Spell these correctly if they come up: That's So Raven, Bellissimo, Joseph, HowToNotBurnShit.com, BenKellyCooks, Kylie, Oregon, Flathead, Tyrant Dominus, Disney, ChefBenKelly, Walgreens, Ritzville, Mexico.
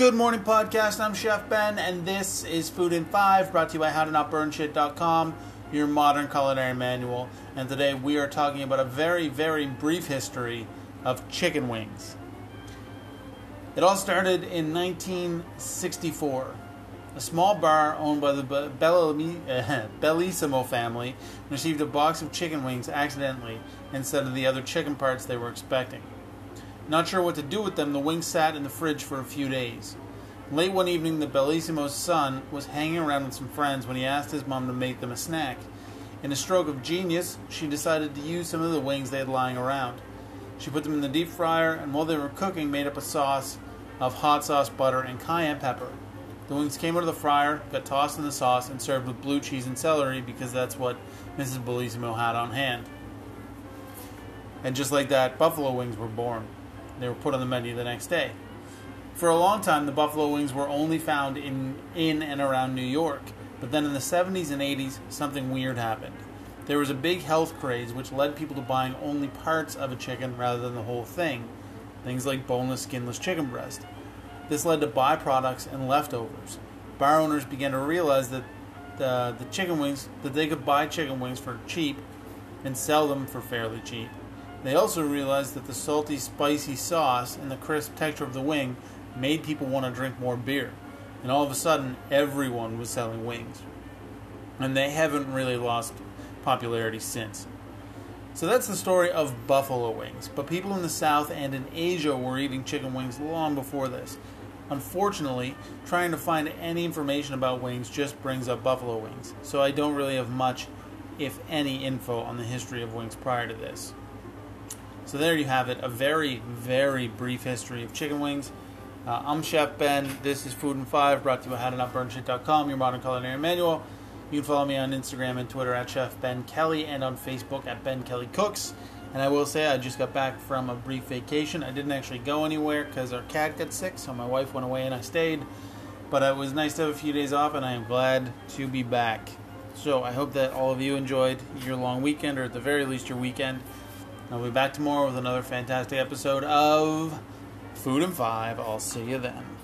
Good morning, podcast. I'm Chef Ben, and this is Food in 5, brought to you by HowToNotBurnShit.com, your modern culinary manual. And today we are talking about a very, very brief history of chicken wings. It all started in 1964. A small bar owned by the Bellissimo family received a box of chicken wings accidentally instead of the other chicken parts they were expecting. Not sure what to do with them, the wings sat in the fridge for a few days. Late one evening, the Bellissimo's son was hanging around with some friends when he asked his mom to make them a snack. In a stroke of genius, she decided to use some of the wings they had lying around. She put them in the deep fryer, and while they were cooking, made up a sauce of hot sauce, butter, and cayenne pepper. The wings came out of the fryer, got tossed in the sauce, and served with blue cheese and celery because that's what Mrs. Bellissimo had on hand. And just like that, buffalo wings were born. They were put on the menu the next day. For a long time, the buffalo wings were only found in and around New York. But then in the 70s and 80s, something weird happened. There was a big health craze which led people to buying only parts of a chicken rather than the whole thing. Things like boneless, skinless chicken breast. This led to byproducts and leftovers. Bar owners began to realize that the chicken wings, that they could buy chicken wings for cheap and sell them for fairly cheap. They also realized that the salty, spicy sauce and the crisp texture of the wing made people want to drink more beer. And all of a sudden, everyone was selling wings. And they haven't really lost popularity since. So that's the story of buffalo wings. But people in the South and in Asia were eating chicken wings long before this. Unfortunately, trying to find any information about wings just brings up buffalo wings. So I don't really have much, if any, info on the history of wings prior to this. So there you have it, a very, very brief history of chicken wings. I'm Chef Ben. This is Food in 5, brought to you by HowToNotBurnShit.com, your modern culinary manual. You can follow me on Instagram and Twitter at ChefBenKelly and on Facebook at BenKellyCooks. And I will say I just got back from a brief vacation. I didn't actually go anywhere because our cat got sick, so my wife went away and I stayed. But it was nice to have a few days off, and I am glad to be back. So I hope that all of you enjoyed your long weekend, or at the very least your weekend. I'll be back tomorrow with another fantastic episode of Food in 5. I'll see you then.